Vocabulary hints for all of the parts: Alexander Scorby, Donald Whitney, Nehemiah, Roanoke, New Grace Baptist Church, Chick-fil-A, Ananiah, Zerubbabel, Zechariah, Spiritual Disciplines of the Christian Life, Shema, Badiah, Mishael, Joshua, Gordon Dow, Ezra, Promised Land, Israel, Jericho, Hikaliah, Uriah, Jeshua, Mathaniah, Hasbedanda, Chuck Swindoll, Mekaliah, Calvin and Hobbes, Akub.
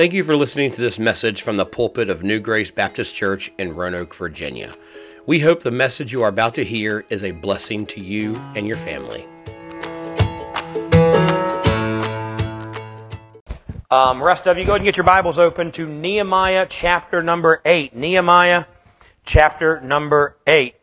Thank you for listening to this message from the pulpit of New Grace Baptist Church in Roanoke, Virginia. We hope the message you are about to hear is a blessing to you and your family. Rest of you, go ahead and get your Bibles open to Nehemiah chapter number 8. Nehemiah chapter number 8.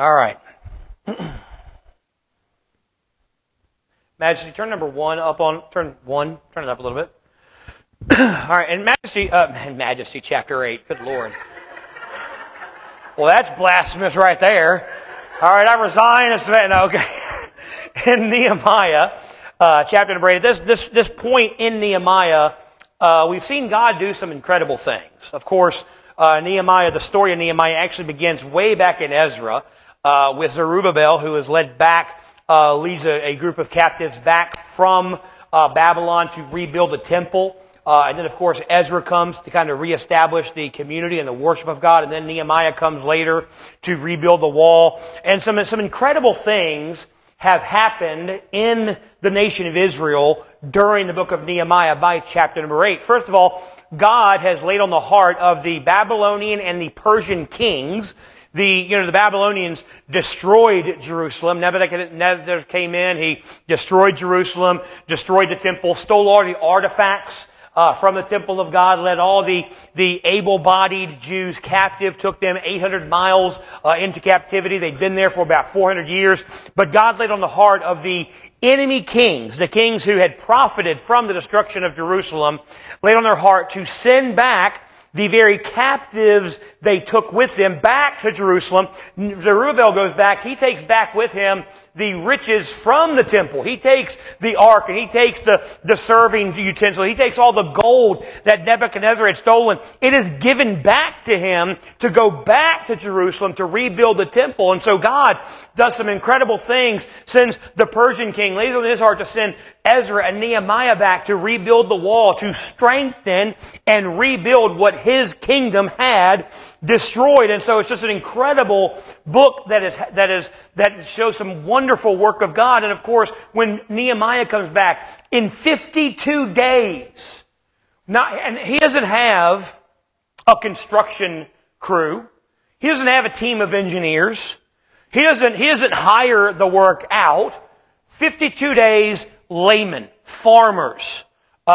All right. Majesty, turn it up a little bit. All right, and Majesty, chapter 8, good Lord. Well, that's blasphemous right there. All right, I resign. Okay. In Nehemiah, chapter number 8, at this point in Nehemiah, we've seen God do some incredible things. Of course, the story of Nehemiah actually begins way back in Ezra, with Zerubbabel, who is led back, leads a group of captives back from Babylon to rebuild the temple. And then, of course, Ezra comes to kind of reestablish the community and the worship of God. And then Nehemiah comes later to rebuild the wall. And some incredible things have happened in the nation of Israel during the book of Nehemiah by chapter number 8. First of all, God has laid on the heart of the Babylonian and the Persian kings. The Babylonians destroyed Jerusalem. Nebuchadnezzar came in. He destroyed Jerusalem, destroyed the temple, stole all the artifacts from the temple of God, led all the able-bodied Jews captive, took them 800 miles into captivity. They'd been there for about 400 years. But God laid on the heart of the enemy kings, the kings who had profited from the destruction of Jerusalem, laid on their heart to send back the very captives they took with them back to Jerusalem. Zerubbabel goes back. He takes back with him the riches from the temple. He takes the ark and he takes the serving utensil. He takes all the gold that Nebuchadnezzar had stolen. It is given back to him to go back to Jerusalem to rebuild the temple. And so God does some incredible things, sends the Persian king, lays on his heart to send Ezra and Nehemiah back to rebuild the wall, to strengthen and rebuild what his kingdom had destroyed. And so it's just an incredible book that shows some wonderful work of God. And of course, when Nehemiah comes back in 52 days, and he doesn't have a construction crew. He doesn't have a team of engineers. He doesn't hire the work out. 52 days, laymen, farmers. A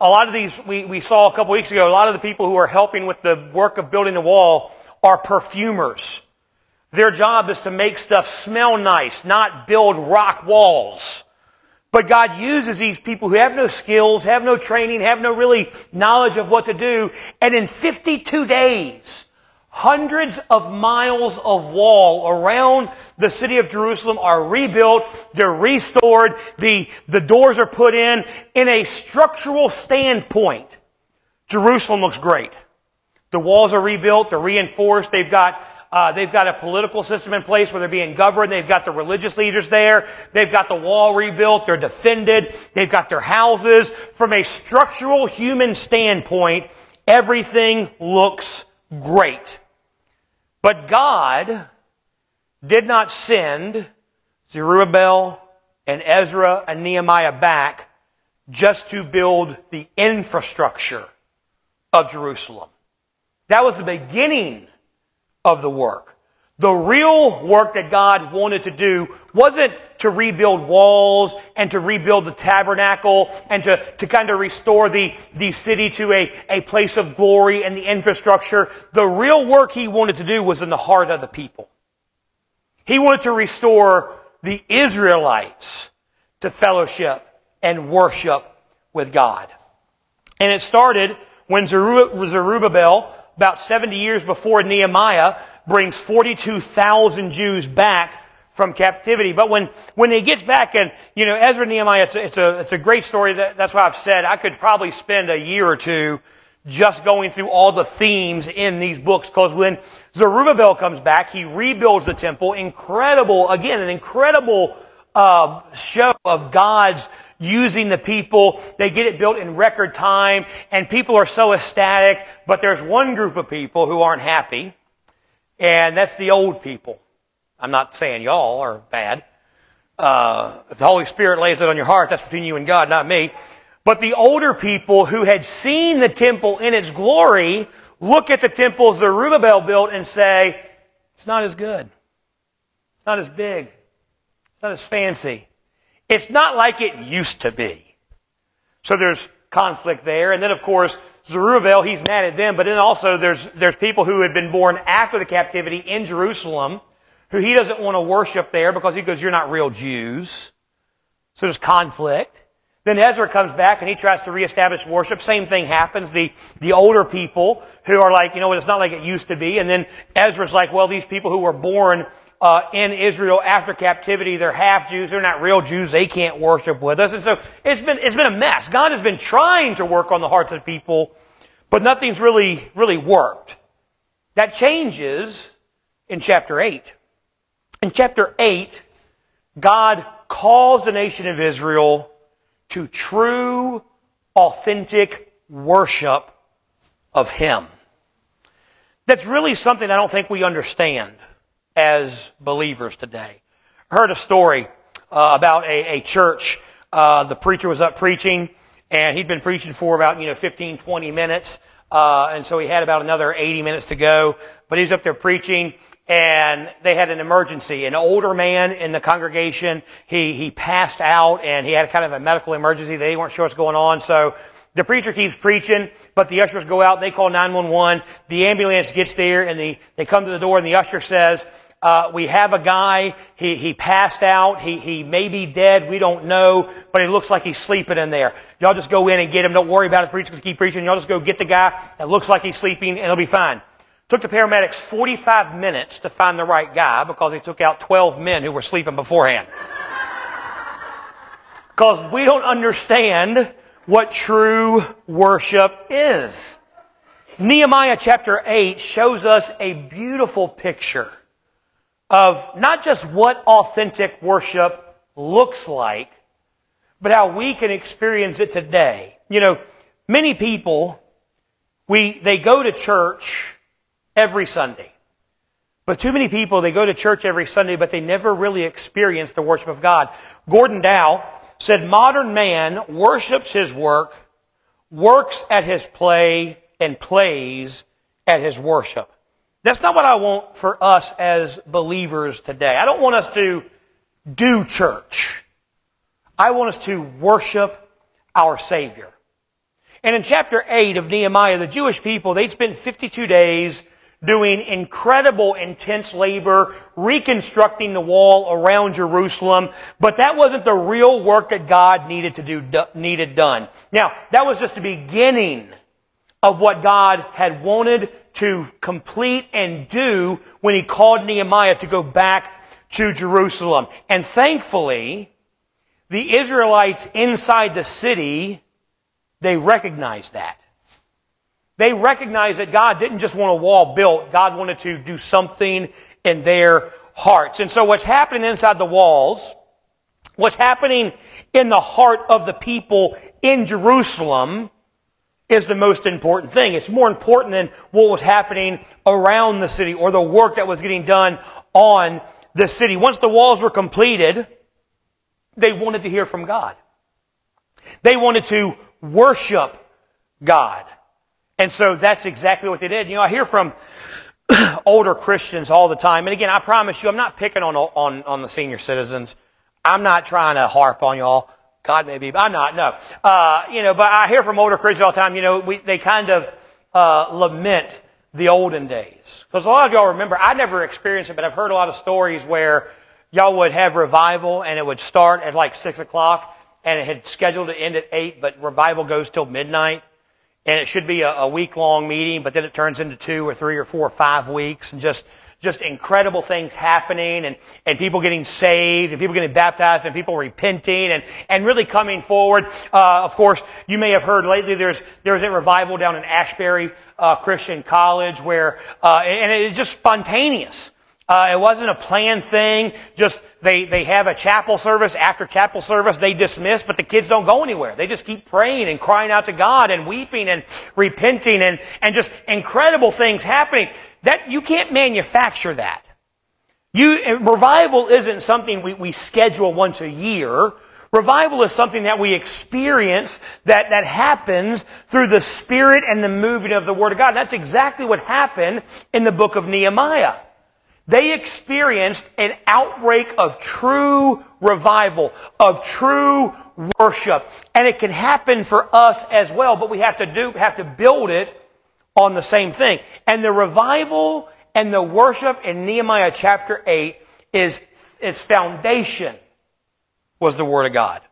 lot of these we saw a couple weeks ago. A lot of the people who are helping with the work of building the wall are perfumers. Their job is to make stuff smell nice, not build rock walls. But God uses these people who have no skills, have no training, have no really knowledge of what to do. And in 52 days, hundreds of miles of wall around the city of Jerusalem are rebuilt, they're restored, the doors are put in. In a structural standpoint, Jerusalem looks great. The walls are rebuilt, they're reinforced, they've got a political system in place where they're being governed. They've got the religious leaders there. They've got the wall rebuilt. They're defended. They've got their houses. From a structural human standpoint, everything looks great. But God did not send Zerubbabel and Ezra and Nehemiah back just to build the infrastructure of Jerusalem. That was the beginning of the work. The real work that God wanted to do wasn't to rebuild walls and to rebuild the tabernacle and to kind of restore the city to a place of glory and the infrastructure. The real work He wanted to do was in the heart of the people. He wanted to restore the Israelites to fellowship and worship with God. And it started when Zerubbabel, about 70 years before Nehemiah, brings 42,000 Jews back from captivity. But when he gets back, and Ezra and Nehemiah, it's a great story. That's why I've said I could probably spend a year or two just going through all the themes in these books, because when Zerubbabel comes back, he rebuilds the temple. Incredible, again, an incredible show of God's using the people. They get it built in record time, and people are so ecstatic. But there's one group of people who aren't happy, and that's the old people. I'm not saying y'all are bad. If the Holy Spirit lays it on your heart, that's between you and God, not me. But the older people who had seen the temple in its glory look at the temple Zerubbabel built and say, it's not as good. It's not as big. It's not as fancy. It's not like it used to be. So there's conflict there. And then, of course, Zerubbabel, he's mad at them. But then also there's people who had been born after the captivity in Jerusalem who he doesn't want to worship there because he goes, you're not real Jews. So there's conflict. Then Ezra comes back and he tries to reestablish worship. Same thing happens. The older people who are like, you know what, it's not like it used to be. And then Ezra's like, well, these people who were born in Israel after captivity, they're half Jews. They're not real Jews. They can't worship with us. And so it's been a mess. God has been trying to work on the hearts of people, but nothing's really worked. That changes in chapter 8. In chapter 8, God calls the nation of Israel to true, authentic worship of Him. That's really something I don't think we understand as believers today. I heard a story about a church. The preacher was up preaching, and he'd been preaching for about 15, 20 minutes, and so he had about another 80 minutes to go. But he was up there preaching, and they had an emergency. An older man in the congregation, he passed out, and he had kind of a medical emergency. They weren't sure what's going on, so the preacher keeps preaching, but the ushers go out, they call 911. The ambulance gets there, and they come to the door, and the usher says, we have a guy, he passed out, he may be dead, we don't know, but he looks like he's sleeping in there. Y'all just go in and get him, don't worry about it, the preacher keep preaching, y'all just go get the guy that looks like he's sleeping, and he'll be fine. Took the paramedics 45 minutes to find the right guy because he took out 12 men who were sleeping beforehand. Because we don't understand what true worship is. Nehemiah chapter 8 shows us a beautiful picture of not just what authentic worship looks like, but how we can experience it today. Many people, they go to church every Sunday. But too many people, they go to church every Sunday, but they never really experience the worship of God. Gordon Dow said, modern man worships his work, works at his play, and plays at his worship. That's not what I want for us as believers today. I don't want us to do church. I want us to worship our Savior. And in chapter 8 of Nehemiah, the Jewish people, they'd spent 52 days doing incredible, intense labor, reconstructing the wall around Jerusalem. But that wasn't the real work that God needed done. Now, that was just the beginning of what God had wanted to complete and do when He called Nehemiah to go back to Jerusalem. And thankfully, the Israelites inside the city, they recognized that. They recognized that God didn't just want a wall built. God wanted to do something in their hearts. And so what's happening inside the walls, what's happening in the heart of the people in Jerusalem is the most important thing. It's more important than what was happening around the city or the work that was getting done on the city. Once the walls were completed, they wanted to hear from God. They wanted to worship God. And so that's exactly what they did. I hear from older Christians all the time. And again, I promise you, I'm not picking on the senior citizens. I'm not trying to harp on y'all. God may be, but I'm not, no. But I hear from older Christians all the time, they kind of lament the olden days. Because a lot of y'all remember, I never experienced it, but I've heard a lot of stories where y'all would have revival and it would start at like 6 o'clock and it had scheduled to end at 8, but revival goes till midnight. And it should be a week-long meeting, but then it turns into 2 or 3 or 4 or 5 weeks, and just incredible things happening, and people getting saved, and people getting baptized, and people repenting, and really coming forward. Of course, you may have heard lately there's a revival down in Asbury Christian College where and it's just spontaneous. It wasn't a planned thing. Just they have a chapel service. After chapel service, they dismiss, but the kids don't go anywhere. They just keep praying and crying out to God and weeping and repenting and just incredible things happening. That you can't manufacture that. Revival isn't something we schedule once a year. Revival is something that we experience, that happens through the Spirit and the moving of the Word of God. And that's exactly what happened in the book of Nehemiah. They experienced an outbreak of true revival, of true worship. And it can happen for us as well, but we have to build it on the same thing. And the revival and the worship in Nehemiah chapter 8 is its foundation was the Word of God.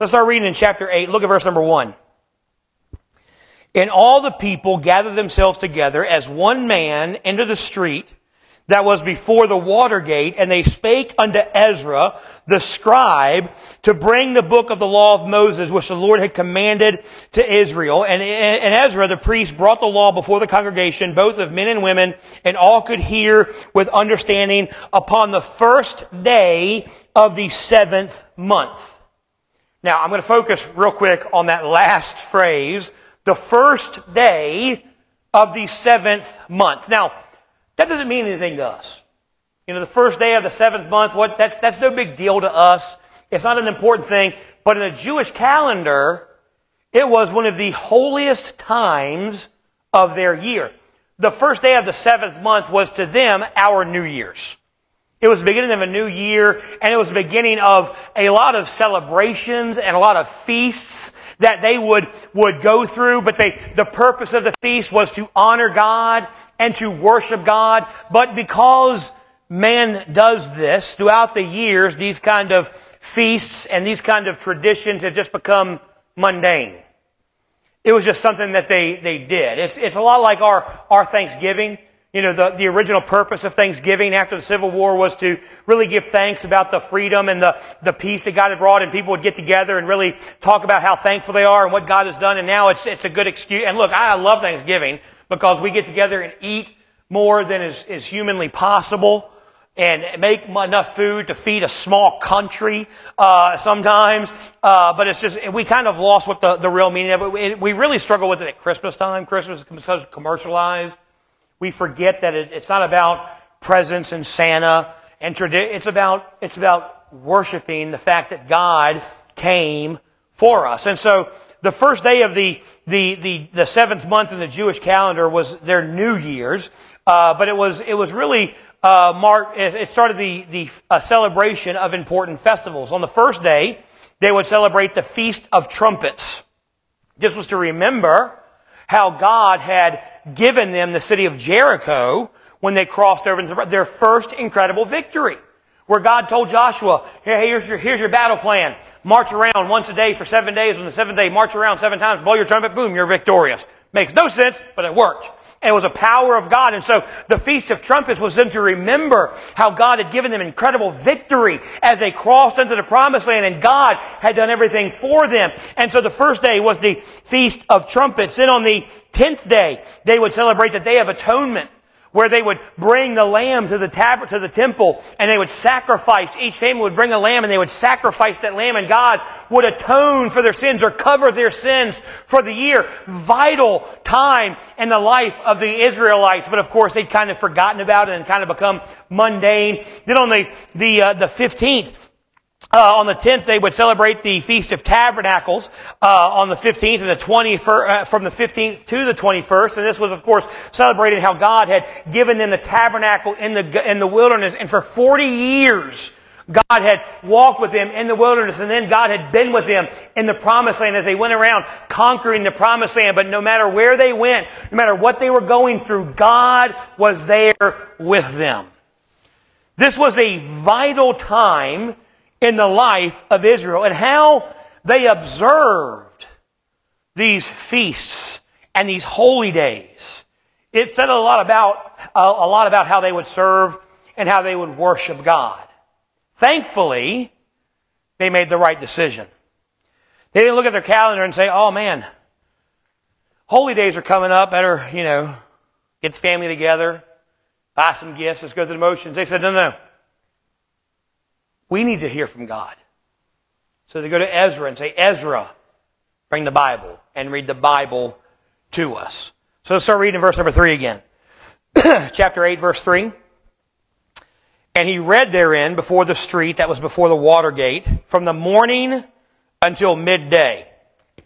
Let's start reading in chapter 8. Look at verse number 1. And all the people gathered themselves together as one man into the street that was before the water gate, and they spake unto Ezra, the scribe, to bring the book of the law of Moses, which the Lord had commanded to Israel. And Ezra, the priest, brought the law before the congregation, both of men and women, and all could hear with understanding upon the first day of the seventh month. Now, I'm going to focus real quick on that last phrase, the first day of the seventh month. Now, that doesn't mean anything to us. You know, the first day of the seventh month, that's no big deal to us. It's not an important thing. But in the Jewish calendar, it was one of the holiest times of their year. The first day of the seventh month was to them our New Year's. It was the beginning of a new year, and it was the beginning of a lot of celebrations and a lot of feasts that they would go through. But the purpose of the feast was to honor God and to worship God. But because man does this throughout the years, these kind of feasts and these kind of traditions have just become mundane. It was just something that they did. It's a lot like our Thanksgiving. You know, the original purpose of Thanksgiving after the Civil War was to really give thanks about the freedom and the peace that God had brought, and people would get together and really talk about how thankful they are and what God has done, and now it's a good excuse. And look, I love Thanksgiving because we get together and eat more than is humanly possible and make enough food to feed a small country sometimes. But it's just, we kind of lost what the real meaning of it. We really struggle with it at Christmas time. Christmas is commercialized. We forget that it's not about presents and Santa and tradition. It's about worshiping the fact that God came for us. And so the first day of the seventh month in the Jewish calendar was their New Year's, but it was really marked. It started the celebration of important festivals. On the first day, they would celebrate the Feast of Trumpets. This was to remember how God had given them the city of Jericho when they crossed over into their first incredible victory, where God told Joshua, hey, here's your battle plan. March around once a day for 7 days. On the seventh day, march around seven times, blow your trumpet, boom, you're victorious. Makes no sense, but it worked. And it was a power of God. And so the Feast of Trumpets was them to remember how God had given them incredible victory as they crossed into the Promised Land, and God had done everything for them. And so the first day was the Feast of Trumpets. Then on the 10th day, they would celebrate the Day of Atonement, where they would bring the lamb to the temple, and they would sacrifice. Each family would bring a lamb, and they would sacrifice that lamb, and God would atone for their sins or cover their sins for the year. Vital time in the life of the Israelites. But of course, they'd kind of forgotten about it and kind of become mundane. Then on the 15th, on the 10th, they would celebrate the Feast of Tabernacles on the 15th and the 21st, from the 15th to the 21st. And this was, of course, celebrating how God had given them the tabernacle in the wilderness. And for 40 years, God had walked with them in the wilderness. And then God had been with them in the Promised Land as they went around conquering the Promised Land. But no matter where they went, no matter what they were going through, God was there with them. This was a vital time in the life of Israel, and how they observed these feasts and these holy days. It said a lot about how they would serve and how they would worship God. Thankfully, they made the right decision. They didn't look at their calendar and say, oh man, holy days are coming up, better, you know, get the family together, buy some gifts, let's go through the motions. They said, no. We need to hear from God. So they go to Ezra and say, Ezra, bring the Bible and read the Bible to us. So let's start reading verse number 3 again. Chapter 8, verse 3. And he read therein before the street that was before the water gate from the morning until midday.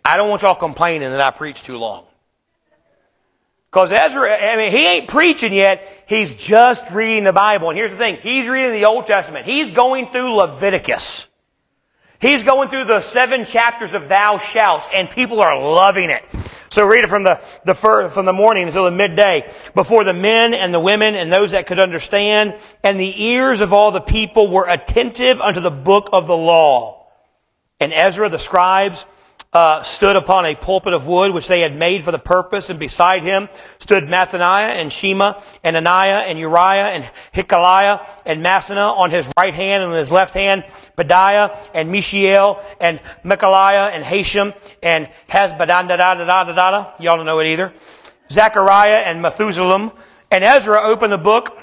I don't want y'all complaining that I preach too long. Because Ezra, he ain't preaching yet. He's just reading the Bible. And here's the thing. He's reading the Old Testament. He's going through Leviticus. He's going through the 7 chapters of Thou Shalt, and people are loving it. So read it from the morning until the midday, before the men and the women and those that could understand, and the ears of all the people were attentive unto the book of the law. And Ezra the scribes stood upon a pulpit of wood which they had made for the purpose, and beside him stood Mathaniah and Shema and Ananiah and Uriah and Hikaliah and Masana on his right hand, and on his left hand Badiah and Mishael and Mekaliah and Hashem and Hasbedanda. Y'all don't know it either. Zechariah and Methuselah. And Ezra opened the book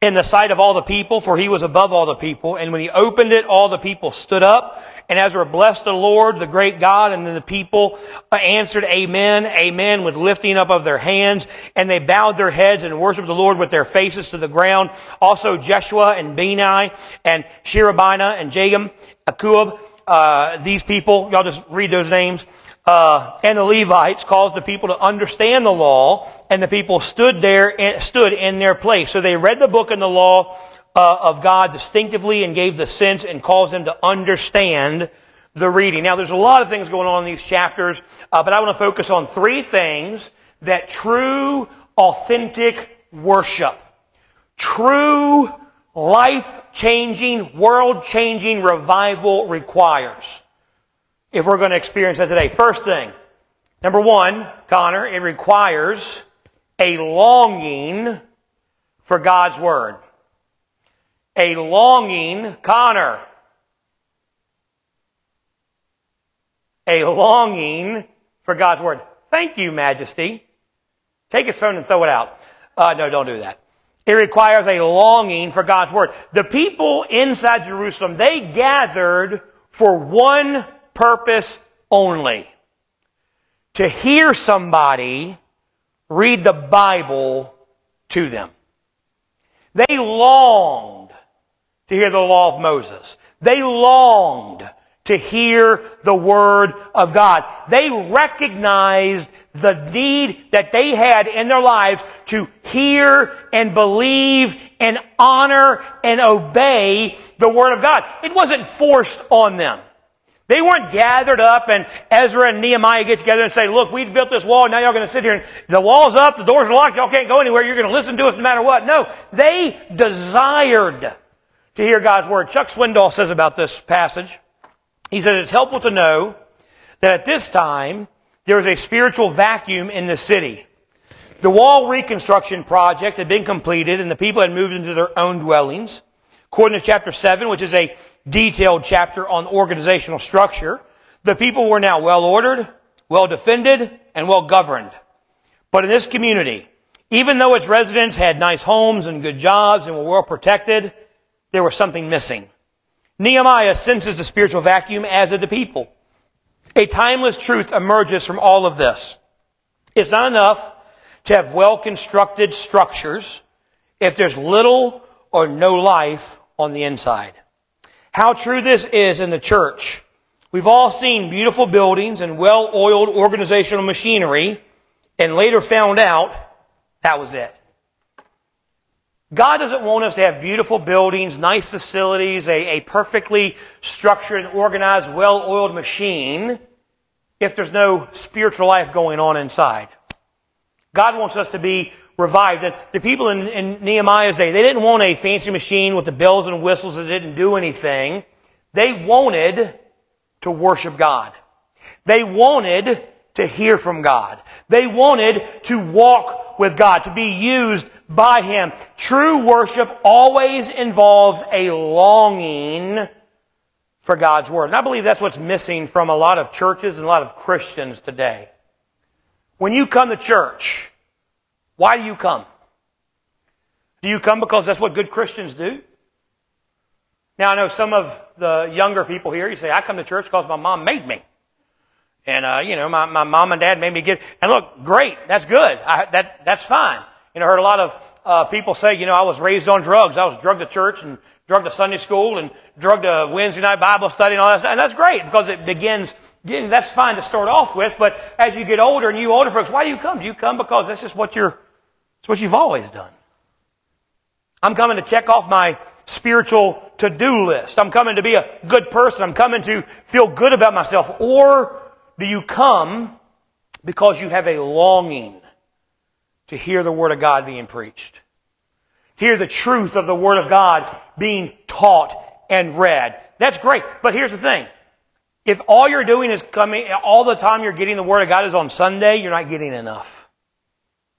in the sight of all the people, for he was above all the people. And when he opened it, all the people stood up. And Ezra blessed the Lord, the great God, and then the people answered, Amen, Amen, with lifting up of their hands. And they bowed their heads and worshiped the Lord with their faces to the ground. Also Jeshua and Bani and Sherebina and Jagam, Akub, these people, y'all just read those names, and the Levites caused the people to understand the law, and the people stood in their place. So they read the book and the law of God distinctively and gave the sense and caused them to understand the reading. Now, there's a lot of things going on in these chapters, but I want to focus on 3 things that true, authentic worship, true, life-changing, world-changing revival requires, if we're going to experience that today. First thing, number 1, Connor, it requires a longing for God's Word. A longing, Connor. A longing for God's Word. Thank you, Majesty. Take his phone and throw it out. No, don't do that. It requires a longing for God's Word. The people inside Jerusalem, they gathered for one purpose only: to hear somebody read the Bible to them. They longed to hear the law of Moses. They longed to hear the Word of God. They recognized the need that they had in their lives to hear and believe and honor and obey the Word of God. It wasn't forced on them. They weren't gathered up and Ezra and Nehemiah get together and say, look, we've built this wall, now y'all going to sit here, and the wall's up, the doors are locked, y'all can't go anywhere, you're going to listen to us no matter what. No, they desired to hear God's Word. Chuck Swindoll says about this passage, he says, it's helpful to know that at this time, there was a spiritual vacuum in the city. The wall reconstruction project had been completed and the people had moved into their own dwellings. According to chapter 7, which is a detailed chapter on organizational structure, the people were now well-ordered, well-defended, and well-governed. But in this community, even though its residents had nice homes and good jobs and were well-protected, there was something missing. Nehemiah senses the spiritual vacuum, as did the people. A timeless truth emerges from all of this. It's not enough to have well-constructed structures if there's little or no life on the inside. How true this is in the church. We've all seen beautiful buildings and well-oiled organizational machinery and later found out that was it. God doesn't want us to have beautiful buildings, nice facilities, a perfectly structured and organized, well-oiled machine if there's no spiritual life going on inside. God wants us to be revived. The people in Nehemiah's day, they didn't want a fancy machine with the bells and whistles that didn't do anything. They wanted to worship God. They wanted to hear from God. They wanted to walk with God, to be used by Him. True worship always involves a longing for God's Word. And I believe that's what's missing from a lot of churches and a lot of Christians today. When you come to church, why do you come? Do you come because that's what good Christians do? Now, I know some of the younger people here, you say, I come to church because my mom made me. And, my mom and dad made me get... And look, great, that's good. That's fine. You know, I heard a lot of people say, I was raised on drugs. I was drugged to church and drugged to Sunday school and drugged to Wednesday night Bible study and all that stuff. And that's great because it begins... That's fine to start off with, but as you get older and you older folks, why do you come? Do you come because that's just it's what you've always done? I'm coming to check off my spiritual to-do list. I'm coming to be a good person. I'm coming to feel good about myself. Or do you come because you have a longing to hear the Word of God being preached? Hear the truth of the Word of God being taught and read. That's great, but here's the thing. If all you're doing is coming, all the time you're getting the Word of God is on Sunday, you're not getting enough.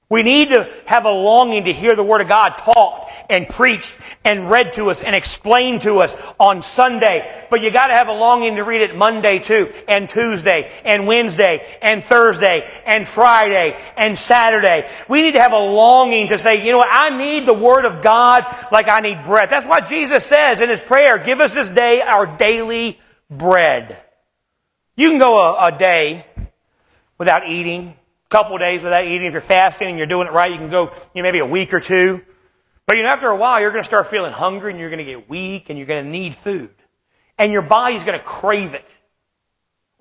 We need to have a longing to hear the Word of God taught and preached and read to us and explained to us on Sunday. But you got to have a longing to read it Monday too, and Tuesday, and Wednesday, and Thursday, and Friday, and Saturday. We need to have a longing to say, you know what, I need the Word of God like I need bread. That's why Jesus says in His prayer, give us this day our daily bread. You can go a day without eating, a couple of days without eating. If you're fasting and you're doing it right, you can go maybe a week or two. But after a while, you're going to start feeling hungry and you're going to get weak and you're going to need food. And your body's going to crave it.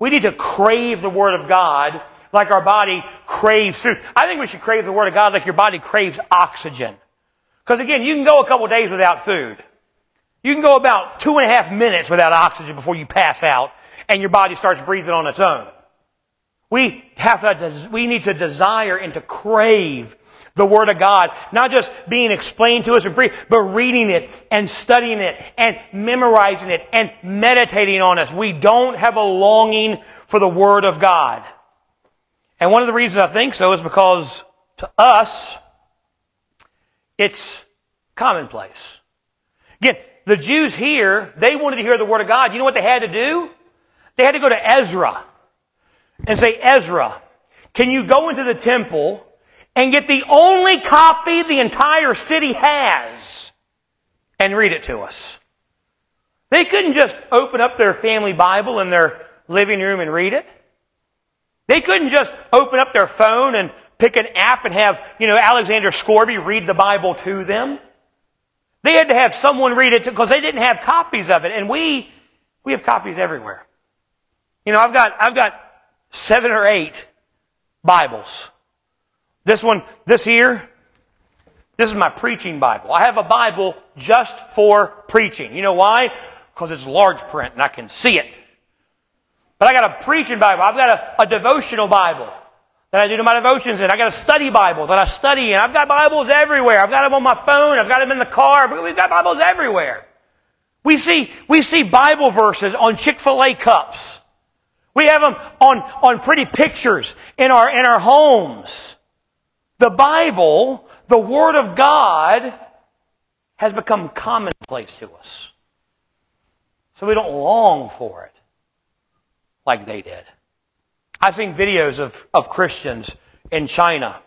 We need to crave the Word of God like our body craves food. I think we should crave the Word of God like your body craves oxygen. Because again, you can go a couple of days without food. You can go about 2.5 minutes without oxygen before you pass out. And your body starts breathing on its own. We need to desire and to crave the Word of God, not just being explained to us, but reading it and studying it and memorizing it and meditating on it. We don't have a longing for the Word of God. And one of the reasons I think so is because to us, it's commonplace. Again, the Jews here, they wanted to hear the Word of God. You know what they had to do? They had to go to Ezra and say, Ezra, can you go into the temple and get the only copy the entire city has and read it to us? They couldn't just open up their family Bible in their living room and read it. They couldn't just open up their phone and pick an app and have, Alexander Scorby read the Bible to them. They had to have someone read it because they didn't have copies of it. And we have copies everywhere. I've got 7 or 8 Bibles. This one, this here, this is my preaching Bible. I have a Bible just for preaching. You know why? Because it's large print and I can see it. But I got a preaching Bible. I've got a devotional Bible that I do to my devotions in. I got a study Bible that I study in. I've got Bibles everywhere. I've got them on my phone. I've got them in the car. We've got Bibles everywhere. We see Bible verses on Chick-fil-A cups. We have them on pretty pictures in our homes. The Bible, the Word of God, has become commonplace to us. So we don't long for it like they did. I've seen videos of Christians in China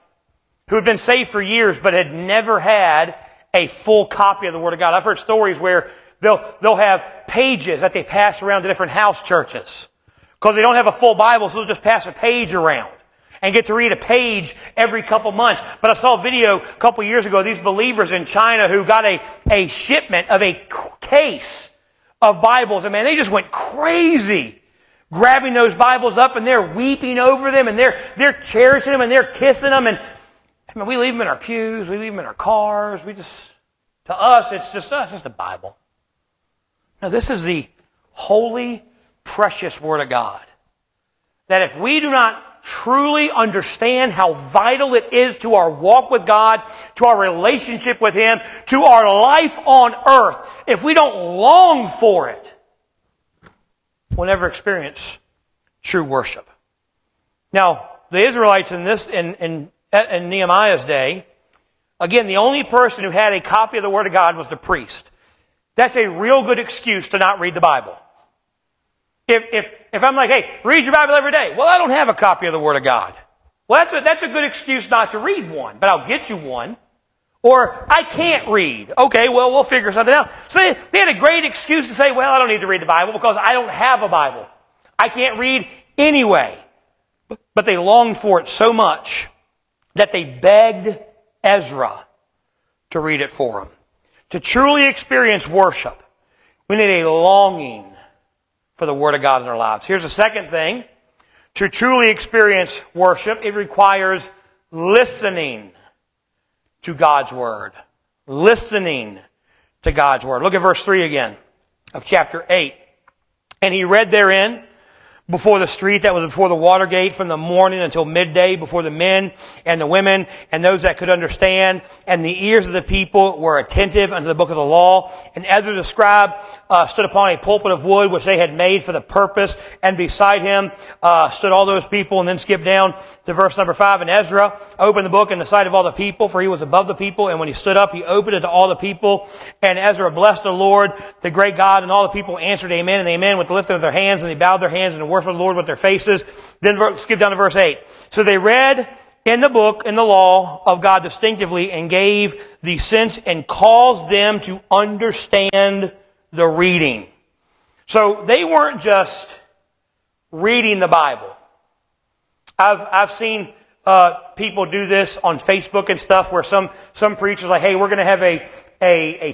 who had been saved for years but had never had a full copy of the Word of God. I've heard stories where they'll have pages that they pass around to different house churches. Because they don't have a full Bible, so they'll just pass a page around and get to read a page every couple months. But I saw a video a couple years ago of these believers in China who got a shipment of a case of Bibles. And man, they just went crazy grabbing those Bibles up, and they're weeping over them, and they're cherishing them, and they're kissing them. And I mean, we leave them in our pews, we leave them in our cars. To us, it's just us, it's the Bible. Now, this is the holy, precious Word of God, that if we do not truly understand how vital it is to our walk with God, to our relationship with Him, to our life on earth, if we don't long for it, we'll never experience true worship. Now, the Israelites in Nehemiah's day, again, the only person who had a copy of the Word of God was the priest. That's a real good excuse to not read the Bible. If I'm like, hey, read your Bible every day. Well, I don't have a copy of the Word of God. Well, that's a good excuse not to read one, but I'll get you one. Or, I can't read. Okay, well, we'll figure something out. So they had a great excuse to say, well, I don't need to read the Bible because I don't have a Bible. I can't read anyway. But they longed for it so much that they begged Ezra to read it for them. To truly experience worship, we need a longing for the Word of God in our lives. Here's the second thing. To truly experience worship, it requires listening to God's Word. Listening to God's Word. Look at verse 3 again of chapter 8. And he read therein before the street that was before the water gate from the morning until midday before the men and the women and those that could understand. And the ears of the people were attentive unto the book of the law. And Ezra the scribe stood upon a pulpit of wood which they had made for the purpose. And beside him stood all those people. And then skip down to verse number 5. And Ezra opened the book in the sight of all the people, for he was above the people. And when he stood up, he opened it to all the people. And Ezra blessed the Lord, the great God. And all the people answered amen and amen with the lifting of their hands. And they bowed their hands and worship the Lord with their faces. Then skip down to verse 8. So they read in the book, in the law of God distinctively, and gave the sense and caused them to understand the reading. So they weren't just reading the Bible. I've seen people do this on Facebook and stuff where some preachers are like, hey, we're going to have a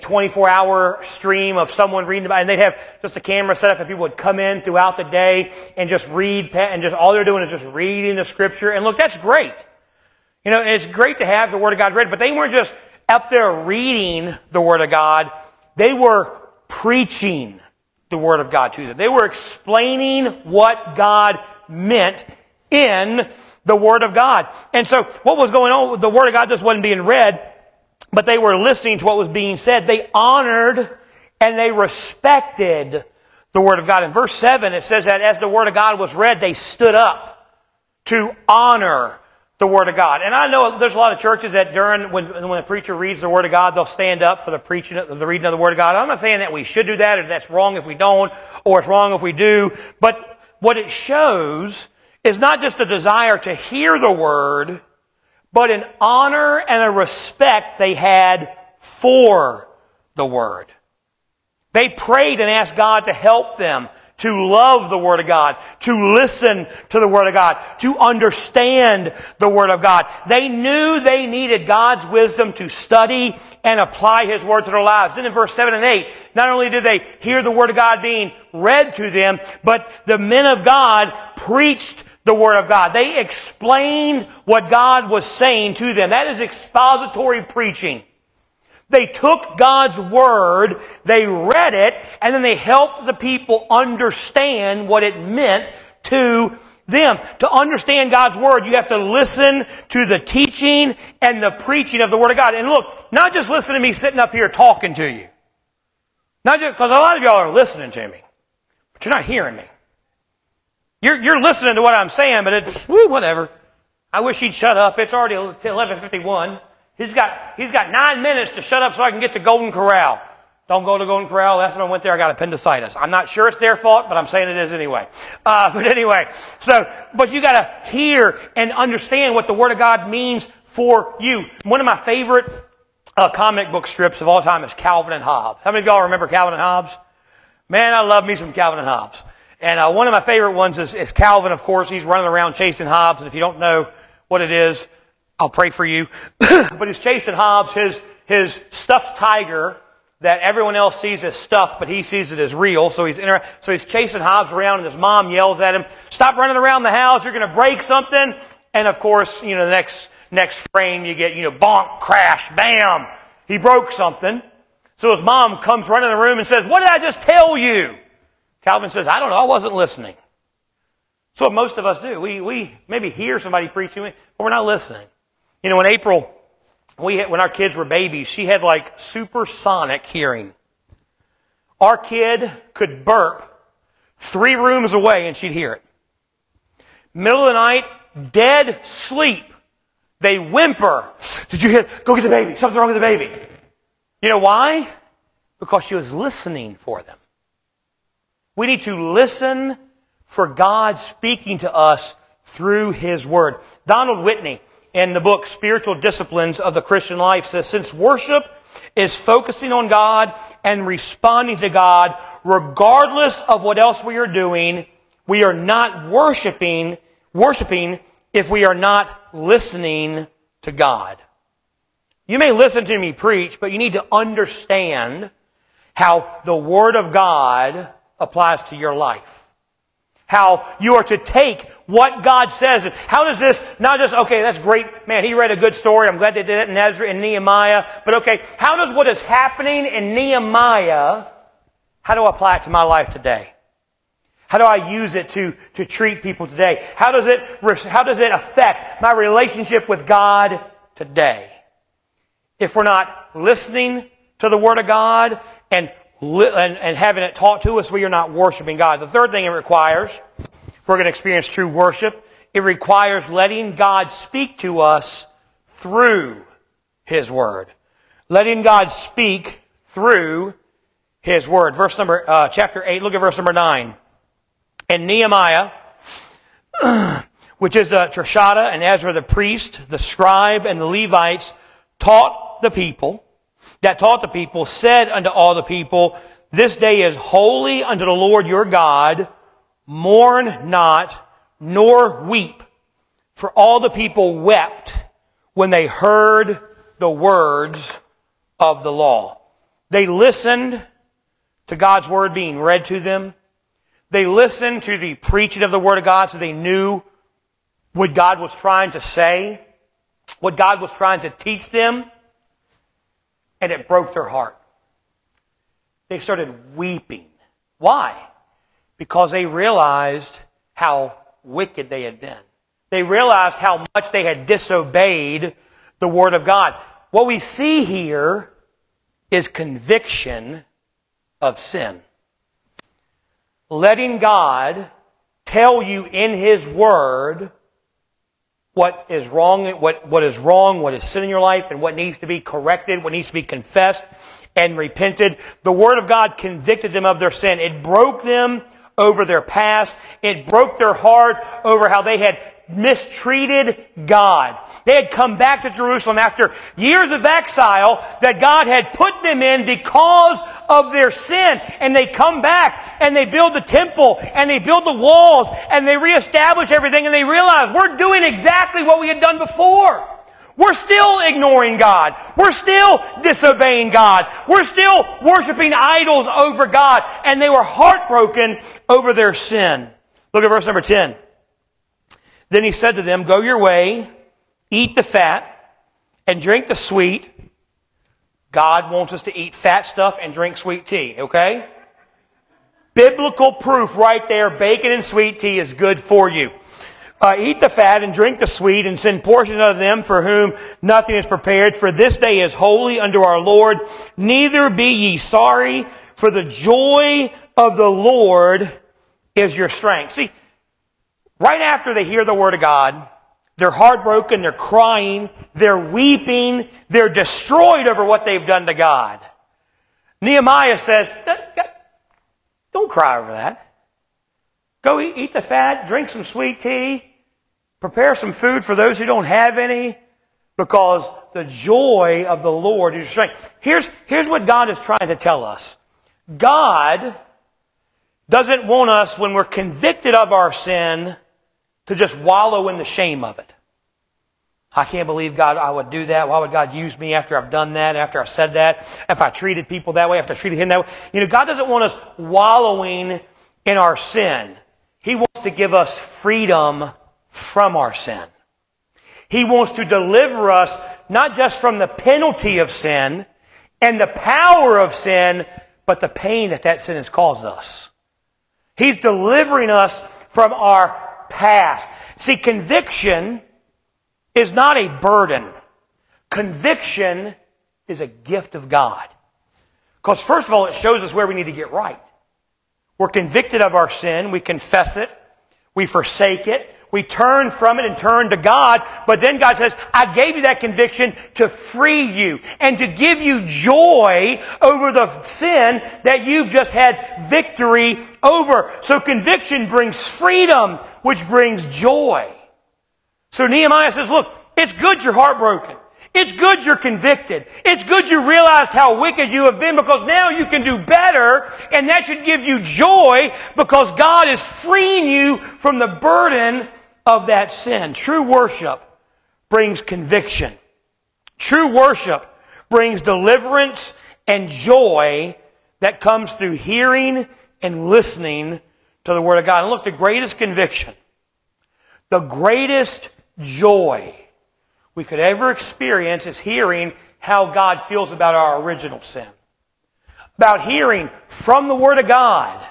24-hour stream of someone reading the Bible, and they'd have just a camera set up, and people would come in throughout the day and just read, and just all they're doing is just reading the Scripture. And look, that's great. You know, it's great to have the Word of God read, but they weren't just up there reading the Word of God. They were preaching the Word of God to them. They were explaining what God meant in the Word of God. And so what was going on, the Word of God just wasn't being read, but they were listening to what was being said. They honored and they respected the Word of God. In verse 7, it says that as the Word of God was read, they stood up to honor the Word of God. And I know there's a lot of churches that when a preacher reads the Word of God, they'll stand up for the reading of the Word of God. I'm not saying that we should do that, or that's wrong if we don't, or it's wrong if we do. But what it shows is not just a desire to hear the Word, but an honor and a respect they had for the Word. They prayed and asked God to help them to love the Word of God, to listen to the Word of God, to understand the Word of God. They knew they needed God's wisdom to study and apply His Word to their lives. Then in verse 7 and 8, not only did they hear the Word of God being read to them, but the men of God preached the Word of God. They explained what God was saying to them. That is expository preaching. They took God's Word, they read it, and then they helped the people understand what it meant to them. To understand God's Word, you have to listen to the teaching and the preaching of the Word of God. And look, not just listen to me sitting up here talking to you. Not just because a lot of y'all are listening to me, but you're not hearing me. You're listening to what I'm saying, but it's whatever. I wish he'd shut up. It's already 11:51. He's got 9 minutes to shut up so I can get to Golden Corral. Don't go to Golden Corral. That's when I went there. I got appendicitis. I'm not sure it's their fault, but I'm saying it is anyway. But you got to hear and understand what the Word of God means for you. One of my favorite comic book strips of all time is Calvin and Hobbes. How many of y'all remember Calvin and Hobbes? Man, I love me some Calvin and Hobbes. And one of my favorite ones is Calvin, of course. He's running around chasing Hobbes. And if you don't know what it is, I'll pray for you. But he's chasing Hobbes, his stuffed tiger that everyone else sees as stuffed, but he sees it as real. So he's chasing Hobbes around, and his mom yells at him, "Stop running around the house. You're going to break something." And of course, you know, the next frame you get, you know, bonk, crash, bam. He broke something. So his mom comes running in the room and says, "What did I just tell you?" Calvin says, "I don't know, I wasn't listening." That's what most of us do. We maybe hear somebody preaching, but we're not listening. You know, in April, when our kids were babies, she had like supersonic hearing. Our kid could burp 3 rooms away and she'd hear it. Middle of the night, dead sleep, they whimper, "Did you hear? Go get the baby. Something's wrong with the baby." You know why? Because she was listening for them. We need to listen for God speaking to us through His Word. Donald Whitney, in the book Spiritual Disciplines of the Christian Life says, since worship is focusing on God and responding to God, regardless of what else we are doing, we are not worshiping if we are not listening to God. You may listen to me preach, but you need to understand how the Word of God applies to your life. How you are to take what God says. How does this, not just, okay, that's great, man, he read a good story, I'm glad they did it in Ezra and Nehemiah, but okay, how does what is happening in Nehemiah, how do I apply it to my life today? How do I use it to treat people today? How does it affect my relationship with God today? If we're not listening to the Word of God and having it taught to us, we are not worshiping God. The third thing it requires, if we're going to experience true worship, it requires letting God speak to us through His Word. Letting God speak through His Word. Chapter 8, look at verse number 9. And Nehemiah, which is the Treshata, and Ezra the priest, the scribe, and the Levites, taught the people, said unto all the people, this day is holy unto the Lord your God. Mourn not, nor weep. For all the people wept when they heard the words of the law. They listened to God's Word being read to them. They listened to the preaching of the Word of God, so they knew what God was trying to say, what God was trying to teach them, and it broke their heart. They started weeping. Why? Because they realized how wicked they had been. They realized how much they had disobeyed the Word of God. What we see here is conviction of sin. Letting God tell you in His Word what is wrong, what is sin in your life, and what needs to be corrected, what needs to be confessed and repented. The Word of God convicted them of their sin. It broke them over their past. It broke their heart over how they had mistreated God. They had come back to Jerusalem after years of exile that God had put them in because of their sin. And they come back and they build the temple and they build the walls and they reestablish everything, and they realize we're doing exactly what we had done before. We're still ignoring God. We're still disobeying God. We're still worshiping idols over God. And they were heartbroken over their sin. Look at verse number 10. Then he said to them, go your way, eat the fat, and drink the sweet. God wants us to eat fat stuff and drink sweet tea, okay? Biblical proof right there, bacon and sweet tea is good for you. Eat the fat and drink the sweet, and send portions unto them for whom nothing is prepared. For this day is holy unto our Lord. Neither be ye sorry, for the joy of the Lord is your strength. See, right after they hear the Word of God, they're heartbroken, they're crying, they're weeping, they're destroyed over what they've done to God. Nehemiah says, don't cry over that. Go eat the fat, drink some sweet tea, prepare some food for those who don't have any, because the joy of the Lord is your strength. Here's what God is trying to tell us. God doesn't want us, when we're convicted of our sin, to just wallow in the shame of it. I can't believe, God, I would do that. Why would God use me after I've done that, after I said that, if I treated people that way, after I treated Him that way? You know, God doesn't want us wallowing in our sin. He wants to give us freedom from our sin. He wants to deliver us not just from the penalty of sin and the power of sin, but the pain that sin has caused us. He's delivering us from our past. See, conviction is not a burden. Conviction is a gift of God. Because first of all, it shows us where we need to get right. We're convicted of our sin. We confess it. We forsake it. We turn from it and turn to God. But then God says, I gave you that conviction to free you and to give you joy over the sin that you've just had victory over. So conviction brings freedom, which brings joy. So Nehemiah says, look, It's good you're heartbroken. It's good you're convicted. It's good you realized how wicked you have been, because now you can do better, and that should give you joy because God is freeing you from the burden of that sin. True worship brings conviction. True worship brings deliverance and joy that comes through hearing and listening to the Word of God. And look, the greatest conviction, the greatest joy we could ever experience is hearing how God feels about our original sin. About hearing from the Word of God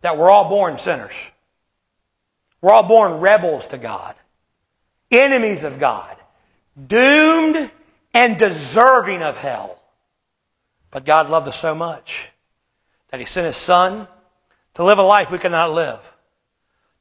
that we're all born sinners. We're all born rebels to God, enemies of God, doomed and deserving of hell. But God loved us so much that He sent His Son to live a life we could not live,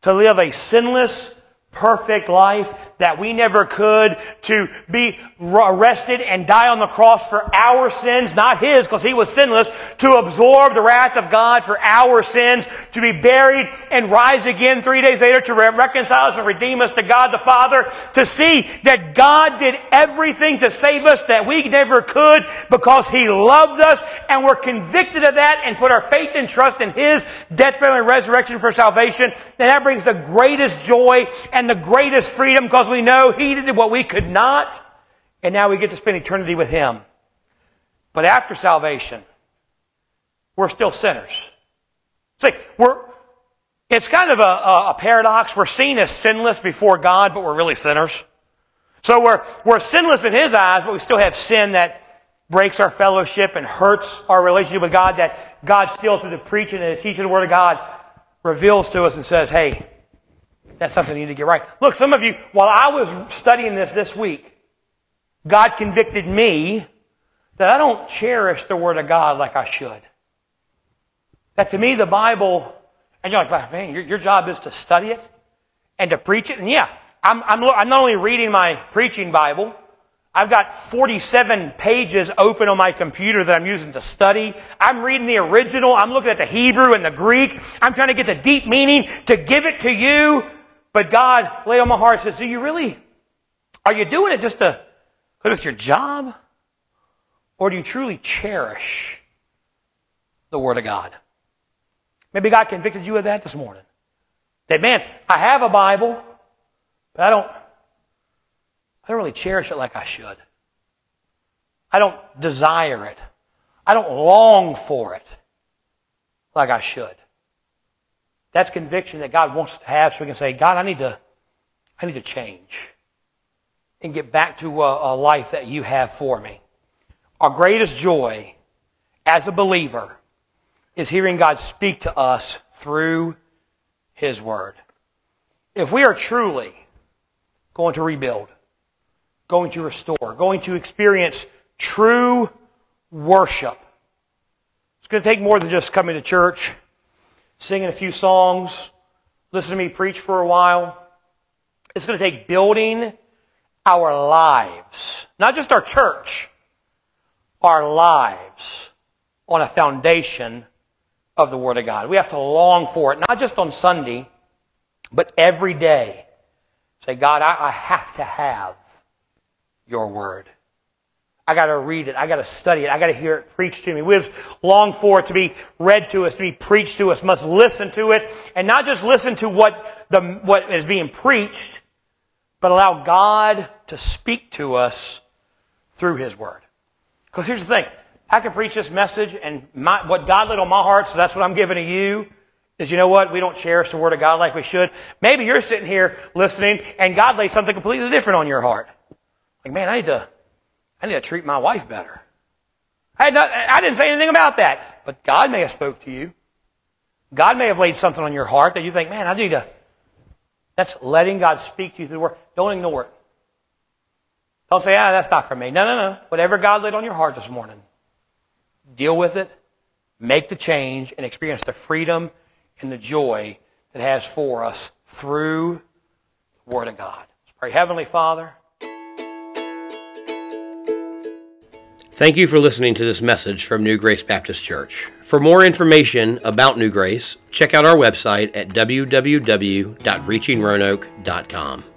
to live a sinless, perfect life that we never could, to be arrested and die on the cross for our sins, not His, because He was sinless, to absorb the wrath of God for our sins, to be buried and rise again 3 days later to reconcile us and redeem us to God the Father, to see that God did everything to save us that we never could because He loved us, and we're convicted of that and put our faith and trust in His death, burial, and resurrection for salvation. And that brings the greatest joy and the greatest freedom, because we know He did what we could not, and now we get to spend eternity with Him. But after salvation, we're still sinners. See, it's kind of a paradox. We're seen as sinless before God, but we're really sinners. So we're sinless in His eyes, but we still have sin that breaks our fellowship and hurts our relationship with God, that God still, through the preaching and the teaching of the Word of God, reveals to us and says, hey, that's something you need to get right. Look, some of you, while I was studying this week, God convicted me that I don't cherish the Word of God like I should. That to me, the Bible, and you're like, man, your job is to study it and to preach it. And yeah, I'm not only reading my preaching Bible, I've got 47 pages open on my computer that I'm using to study. I'm reading the original. I'm looking at the Hebrew and the Greek. I'm trying to get the deep meaning to give it to you. But God laid on my heart and says, do you really, are you doing it just because it's your job? Or do you truly cherish the Word of God? Maybe God convicted you of that this morning. That, man, I have a Bible, but I don't really cherish it like I should. I don't desire it. I don't long for it like I should. That's conviction that God wants to have, so we can say, God, I need to change and get back to a life that you have for me. Our greatest joy as a believer is hearing God speak to us through His Word. If we are truly going to rebuild, going to restore, going to experience true worship, it's going to take more than just coming to church, singing a few songs, listening to me preach for a while. It's going to take building our lives, not just our church, our lives on a foundation of the Word of God. We have to long for it, not just on Sunday, but every day. Say, God, I have to have Your Word. I got to read it. I got to study it. I got to hear it preached to me. We long for it to be read to us, to be preached to us. Must listen to it, and not just listen to what is being preached, but allow God to speak to us through His Word. Because here's the thing: I can preach this message, and what God laid on my heart, so that's what I'm giving to you. Is, you know what? We don't cherish the Word of God like we should. Maybe you're sitting here listening, and God laid something completely different on your heart. Like, man, I need to treat my wife better. I didn't say anything about that. But God may have spoke to you. God may have laid something on your heart that you think, man, I need to. That's letting God speak to you through the Word. Don't ignore it. Don't say, that's not for me. No. Whatever God laid on your heart this morning, deal with it, make the change, and experience the freedom and the joy that it has for us through the Word of God. Let's pray. Heavenly Father, thank you for listening to this message from New Grace Baptist Church. For more information about New Grace, check out our website at www.reachingroanoke.com.